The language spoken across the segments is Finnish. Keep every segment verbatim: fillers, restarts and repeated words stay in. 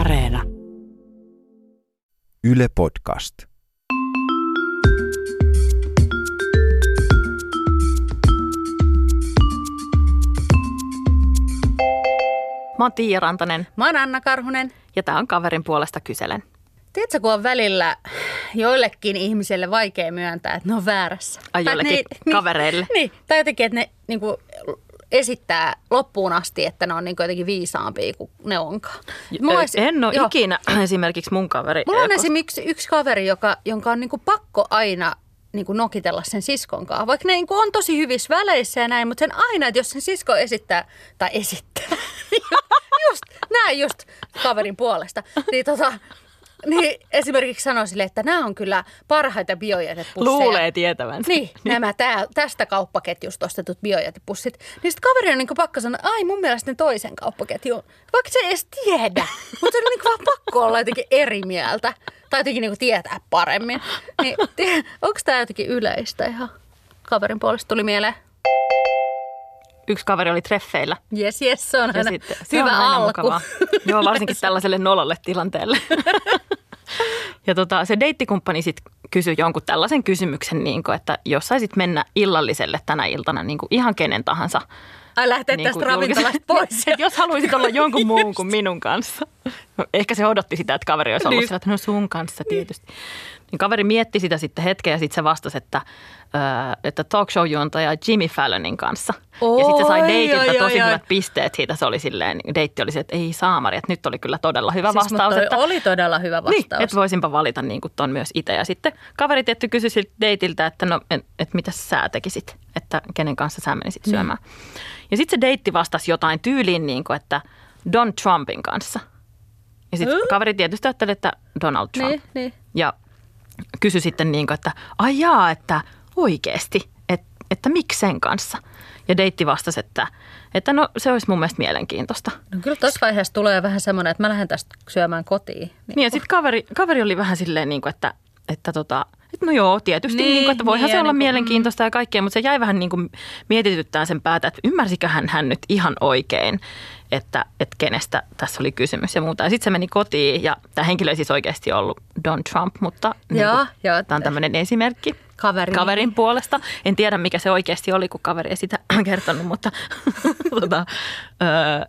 Areena. Yle Podcast. Mä oon Tiia Rantanen. Mä oon Anna Karhunen. Ja tää on Kaverin puolesta kyselen. Tiedätkö, kun on välillä joillekin ihmisille vaikea myöntää, että ne on väärässä. Ai jollekin ne, kavereille. Niin, niin, tai jotenkin, että ne niin kuin esittää loppuun asti, että ne on niin kuin jotenkin viisaampia kuin ne onkaan. Mulla olisi, en ole jo. ikinä esimerkiksi mun kaveri. Mulla on esimerkiksi yksi kaveri, joka, jonka on niin kuin pakko aina niin kuin nokitella sen siskon kanssa. Vaikka ne niin kuin on tosi hyvissä väleissä ja näin, mutta sen aina, että jos sen sisko esittää tai esittää, just näin just kaverin puolesta, niin tota... Niin esimerkiksi sanoi sille, että nämä on kyllä parhaita biojätepusseja. Luulee tietävänsä. Niin, nämä tää, tästä kauppaketjusta ostetut biojätepussit. Niin sitten kaveri on niinku pakko sanoa, ai mun mielestä ne toisen kauppaketjun. Vaikka se ei edes tiedä, mutta se on niinku vaan pakko olla jotenkin eri mieltä. Tai jotenkin niinku tietää paremmin. Niin, onko tämä jotenkin yleistä ihan? Kaverin puolesta tuli mieleen. Yksi kaveri oli treffeillä. Jes, jes, se on aina sitten, se hyvä on aina alku. Mukavaa. Joo, varsinkin tällaiselle nolalle tilanteelle. Ja tota, se deittikumppani sitten kysyi jonkun tällaisen kysymyksen, niin kuin, että jos saisit mennä illalliselle tänä iltana niin kuin ihan kenen tahansa. Ai lähtee niin tästä ravintolasta pois. Et jos haluaisit olla jonkun muun kuin minun kanssa. No, ehkä se odotti sitä, että kaveri olisi ollut niin. Sillä, että no sun kanssa tietysti. Niin kaveri mietti sitä sitten hetken ja sitten se vastasi, että, äh, että talk show-juontaja Jimmy Fallonin kanssa. Oi, ja sitten se sai deitiltä oi, tosi oi, hyvät oi. pisteet siitä. Se oli silleen, deitti oli se, että ei saamari, että nyt oli kyllä todella hyvä siis, vastaus. Siis oli todella hyvä vastaus. Niin, että voisinpa valita niin kuin ton myös itse. Ja sitten kaveri tietty kysyi siltä deitiltä, että no, että mitä sä tekisit? Että kenen kanssa sä menisit syömään? Mm. Ja sitten se deitti vastasi jotain tyyliin, niin kuin, että Don Trumpin kanssa. Ja sitten mm. kaveri tietysti ajatteli, että Donald Trump. Niin, niin. Ja kysyi sitten niin kuin, että ai jaa, että oikeasti, että, että miksi sen kanssa? Ja deitti vastasi, että, että no se olisi mun mielestä mielenkiintoista. No kyllä tuossa vaiheessa tulee vähän semmoinen, että mä lähden tästä syömään kotiin. Niin, niin ja sitten kaveri, kaveri oli vähän silleen niin kuin, että, että tota... No joo, tietysti, niin, niin kuin, että voihan niin, se olla niin, mielenkiintoista ja kaikkea, mutta se jäi vähän niin kuin mietityttään sen päätä, että ymmärsiköhän hän nyt ihan oikein, että, että kenestä tässä oli kysymys ja muuta. Ja sitten se meni kotiin ja tämä henkilö ei siis oikeasti ollut Don Trump, mutta niin kuin, joo, tämä on tämmöinen esimerkki kaverin. kaverin puolesta. En tiedä, mikä se oikeasti oli, kun kaveri ei sitä kertonut, mutta tota, ö,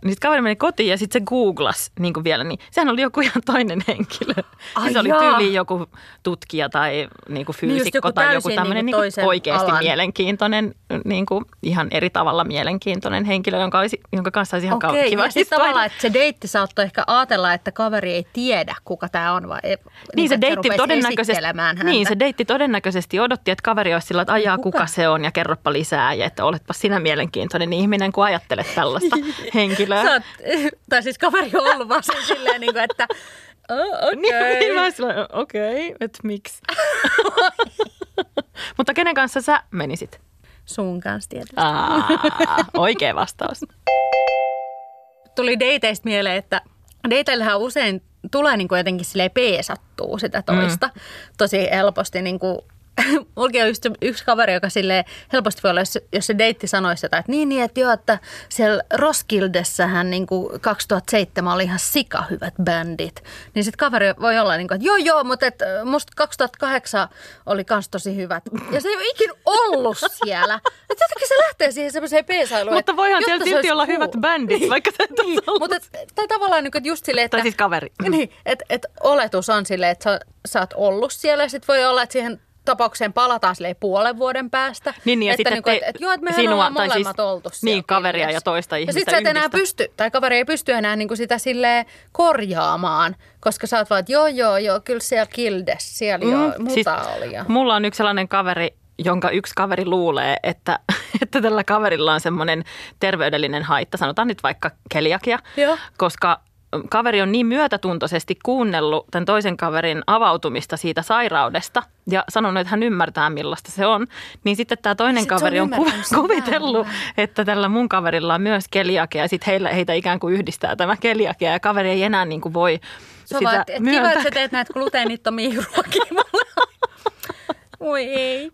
niin sitten kaveri meni kotiin ja sitten se googlasi niin kuin vielä, niin sehän oli joku ihan toinen henkilö. Ai se oli tyyliin joku tutkija tai... Niin kuin fyysikko joku tai joku tämmöinen niin niin oikeasti alan. mielenkiintoinen, niin kuin ihan eri tavalla mielenkiintoinen henkilö, jonka, olisi, jonka kanssa olisi ihan okay, kauan kiva. Okei, ja tavallaan, että se deitti saattoi ehkä ajatella, että kaveri ei tiedä, kuka tämä on, vaan niin, niin, se deitti se todennäköisesti, niin, se deitti todennäköisesti odotti, että kaveri olisi sillä, että ajaa kuka? kuka se on ja kerropa lisää ja että oletpa sinä mielenkiintoinen ihminen, kun ajattelet tällaista henkilöä. Sä oot, tai siis kaveri on ollut vaan silleen, niin kuin, että... Oh, okei. Okay. Niin, niin okei, okay, että miksi? Mutta kenen kanssa sä menisit? Sun kanssa tietysti. Aa, oikea vastaus. Tuli dateista mieleen, että dateillähän usein tulee niin kuin jotenkin silleen peesattua sitä toista. Mm. Tosi helposti niin kuin... Mulkin on yksi, yksi kaveri, joka silleen helposti voi olla, jos, jos se deitti sanoisi jotain, että niin, niin että joo, että siellä Roskildessähän niin kuin kaksituhattaseitsemän oli ihan sika hyvät bändit. Niin sitten kaveri voi olla niin kuin, että joo, joo, mutta et, musta kaksituhattakahdeksan oli kans tosi hyvät. Ja se ei ole ikinä ollut siellä. Että jotenkin se lähtee siihen semmoiseen peesailuun. Mutta voihan siellä tietysti olla hyvät bändit, vaikka se et niin, mutta et, tai tavallaan niin kuin just silleen, että... Tai siis kaveri. Niin, että et oletus on silleen, että sä, sä oot ollut siellä ja sitten voi olla, että siihen... tapaukseen palataan silleen puolen vuoden päästä. Niin, niin ja sitten niinku, että et, joo, että mehän sinua, ollaan molemmat siis, oltu siellä. Niin, kaveria ja toista ihmistä ja sit sä et enää pysty, tai kaveri ei pysty enää niinku sitä silleen korjaamaan, koska sä oot vaan, että joo, joo, joo, kyllä siellä Kildes, siellä mm, joo, muta siis, oli. Ja. Mulla on yksi sellainen kaveri, jonka yksi kaveri luulee, että, että tällä kaverilla on semmoinen terveydellinen haitta, sanotaan nyt vaikka keliakia, joo. koska... Kaveri on niin myötätuntoisesti kuunnellut tämän toisen kaverin avautumista siitä sairaudesta ja sanonut, että hän ymmärtää millaista se on. Niin sitten tämä toinen sitten kaveri on, on kuvitellut, että tällä mun kaverilla on myös keliakia ja sitten heillä, heitä ikään kuin yhdistää tämä keliakia ja kaveri ei enää niin kuin voi Sova, sitä et, et myöntää. Kiva, että sä teet näitä gluteenittomia ruokia. Oi ei.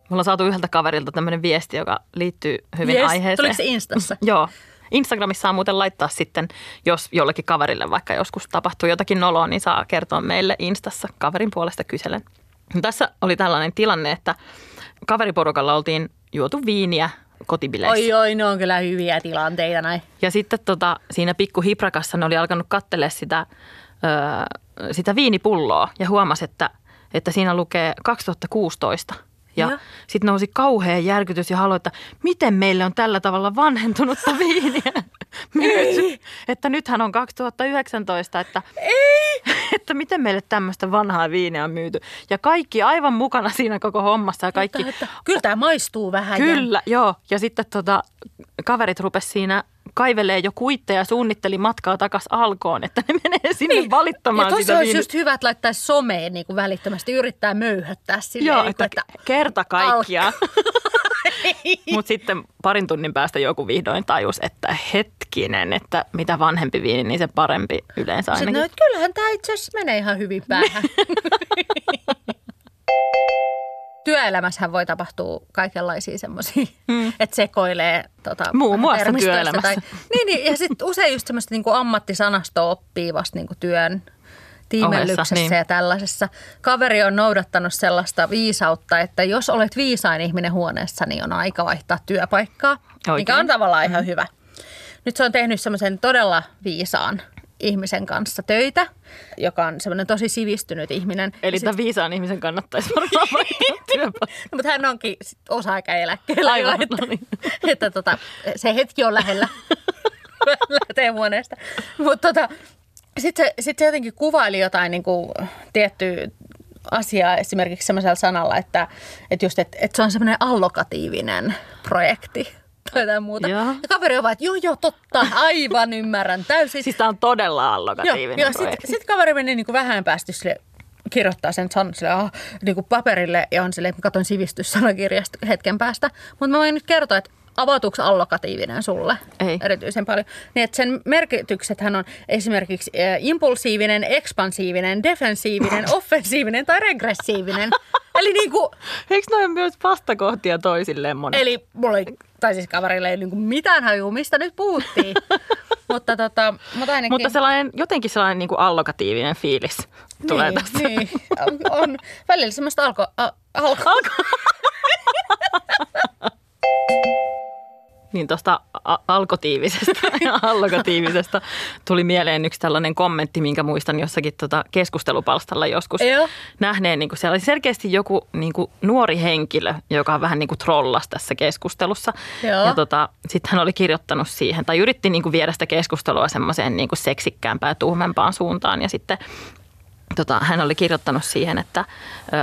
Me ollaan saatu yhdeltä kaverilta tämmöinen viesti, joka liittyy hyvin yes. aiheeseen. Tuliko se Instassa? Joo. Instagramissa saa muuten laittaa sitten, jos jollekin kaverille vaikka joskus tapahtuu jotakin noloa, niin saa kertoa meille Instassa kaverin puolesta kyselen. No, tässä oli tällainen tilanne, että kaveriporukalla oltiin juotu viiniä kotibileissä. Oi, oi, ne on kyllä hyviä tilanteita näin. Ja sitten tota, siinä pikkuhiprakassa ne oli alkanut katselemaan sitä, öö, sitä viinipulloa ja huomasi, että, että siinä lukee kaksituhattakuusitoista. Ja sitten nousi kauhea järkytys ja halu, että miten meille on tällä tavalla vanhentunutta viiniä. Myös, että nythän on kaksituhattayhdeksäntoista, että, ei. Että miten meille tämmöistä vanhaa viiniä on myyty. Ja kaikki aivan mukana siinä koko hommassa. Ja kaikki, että, että, kyllä tämä maistuu vähän. Kyllä, ja... joo. Ja sitten tota, kaverit rupesi siinä kaivelee jo kuitteja ja suunnitteli matkaa takaisin Alkoon, että ne menee sinne niin, valittamaan sitä. Ja tuossa olisi viin... just hyvä, että laittaisi someen niin kuin välittömästi, yrittää möyhöttää sinne. Joo, niin kuin, että kerta kaikkiaan. Mutta sitten parin tunnin päästä joku vihdoin tajus, että hetkinen, että mitä vanhempi viini, niin se parempi yleensä ainakin. Sitten no, että kyllähän tämä itse asiassa menee ihan hyvin päähän. Työelämässähän voi tapahtua kaikenlaisia semmoisia, hmm. että sekoilee tota, muun muassa työelämässä. Tai, niin, niin, ja sitten usein just semmoista niin kuin ammattisanastoa oppii vasta niin kuin työn tiimellyksessä niin. Ja tällaisessa. Kaveri on noudattanut sellaista viisautta, että jos olet viisain ihminen huoneessa, niin on aika vaihtaa työpaikkaa, oikein. Mikä on tavallaan ihan hmm. hyvä. Nyt se on tehnyt semmoisen todella viisaan ihmisen kanssa töitä, joka on semmoinen tosi sivistynyt ihminen. Eli tämän viisaan ihmisen kannattaisi varmaan vaihtaa työpaikkaa. No, mutta hän onkin osa-aikaeläkkeellä. Aivan, jo, no niin. että, että tota, se hetki on lähellä lähteenhuoneesta. Mutta tota, sitten se, sit se jotenkin kuvaili jotain niin kuin tiettyä asiaa esimerkiksi semmoisella sanalla, että, että, just, että, että se on semmoinen allokatiivinen projekti. Tai muuta. Ja kaveri on vaan, että joo, joo, totta, aivan ymmärrän täysin. Siis tämä on todella allokatiivinen joo, projekti. Sitten sit kaveri meni niin kuin vähän päästy sille, kirjoittaa sen sanon sille, ah, niin kuin paperille ja on sille, että katsoin sivistyssanakirjasta hetken päästä. Mutta mä voin nyt kertoa, että avautuuko allokatiivinen sulle ei. Erityisen paljon? Niin, että sen merkityksethän on esimerkiksi impulsiivinen, ekspansiivinen, defensiivinen, offensiivinen tai regressiivinen. Eli niin kuin... Eikö noin myös vastakohtia toisilleen monet? Eli mulla ei, tai siis kaverille ei niin mitään hajua, mistä nyt puhuttiin. mutta, tota, mutta, ainakin... mutta sellainen, jotenkin sellainen niin kuin allokatiivinen fiilis niin, tulee tästä. Niin, on välillä semmoista alko... A, alko. alko. Niin tuosta alkotiivisesta ja allokatiivisesta tuli mieleen yksi tällainen kommentti, minkä muistan jossakin tota keskustelupalstalla joskus Joo. nähneen. Niin siellä oli selkeästi joku niin kuin nuori henkilö, joka on vähän niin kuin trollasi tässä keskustelussa. Joo. Ja tota, sitten hän oli kirjoittanut siihen, tai yritti niin kuin viedä sitä keskustelua semmoiseen niin kuin seksikkäämpään ja tuhmempaan suuntaan. Ja sitten tota, hän oli kirjoittanut siihen, että...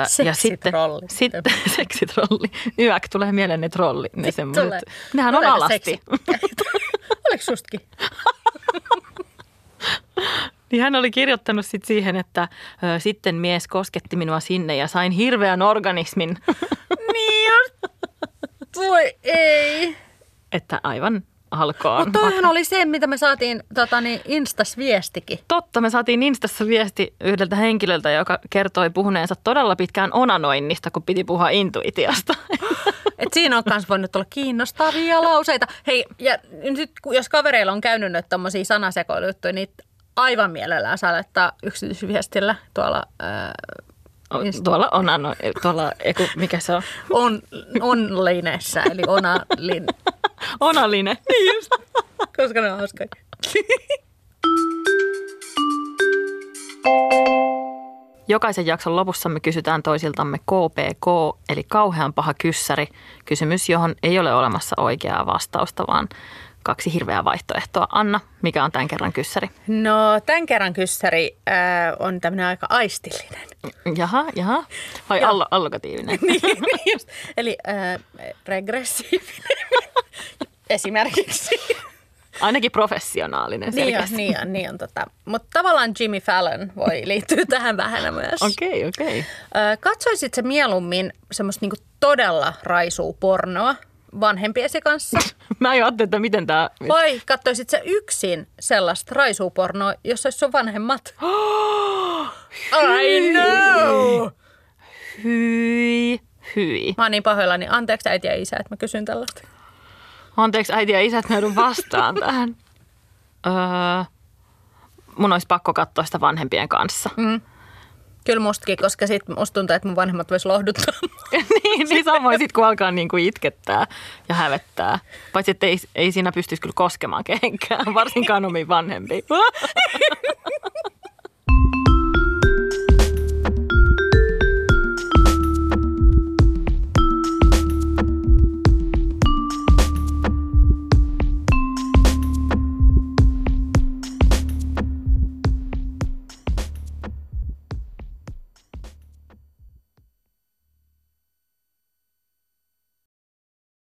Seksitrolli. Sitten, sitten seksitrolli. Yäk, tulee mieleen ne trolli. Ne semmoiset. Nehän on alasti. Oliko sustakin? Niin hän oli kirjoittanut sit siihen, että ö, sitten mies kosketti minua sinne ja sain hirveän organismin. Niin just. Voi ei. Että aivan... Alkoon. Mutta toihan oli se, mitä me saatiin tota, niin Instas viestikin. Totta, me saatiin Instassa viesti yhdeltä henkilöltä, joka kertoi puhuneensa todella pitkään onanoinnista, kun piti puhua intuitiosta. Et siinä on myös voinut olla kiinnostavia lauseita. Hei, ja nyt jos kavereilla on käynyt nyt tommosia sanasekoiluttuja, niin aivan mielellään saa laittaa yksityisviestillä tuolla... Ää, Insta. Tuolla onano, tuolla, eiku, mikä se on? On, onlinessä, eli onalin. Onaline. Niin just, koska ne on hauskaa. Jokaisen jakson lopussa me kysytään toisiltamme K P K, eli kauhean paha kyssäri. Kysymys, johon ei ole olemassa oikeaa vastausta, vaan kaksi hirveää vaihtoehtoa. Anna, mikä on tämän kerran kyssäri? No, tämän kerran kyssäri äh, on tämmöinen aika aistillinen. Jaha, jaha. Vai ja. allo- allokatiivinen? Niin, niin just. Eli äh, regressiivinen esimerkiksi. Ainakin professionaalinen selkeästi. Niin on, niin on. Tota. Mutta tavallaan Jimmy Fallon voi liittyä tähän vähän myös. Okei, okay, okei. Okay. Katsoisit se mieluummin semmoista niinku todella raisuu pornoa vanhempiesi kanssa? Mä en ajattelin, että miten tämä... Vai katsoisit sä yksin sellaista raisuupornoa, jossa olisi sun vanhemmat? Oh, I know! Hyi, hyi. Mä oon niin pahoillani. Anteeksi äiti ja isä, että mä kysyn tällaista. Anteeksi äiti ja isä, että mä joudun vastaan tähän. Öö, mun olisi pakko katsoa sitä vanhempien kanssa. Mm. Kyllä mustakin, koska sit musta tuntuu, että mun vanhemmat vois lohduttaa. niin, niin samoin sit, kun alkaa niinku itkettää ja hävettää. Paitsi, että ei, ei siinä pystyisi kyllä koskemaan kehenkään, varsinkaan omiin vanhempiin.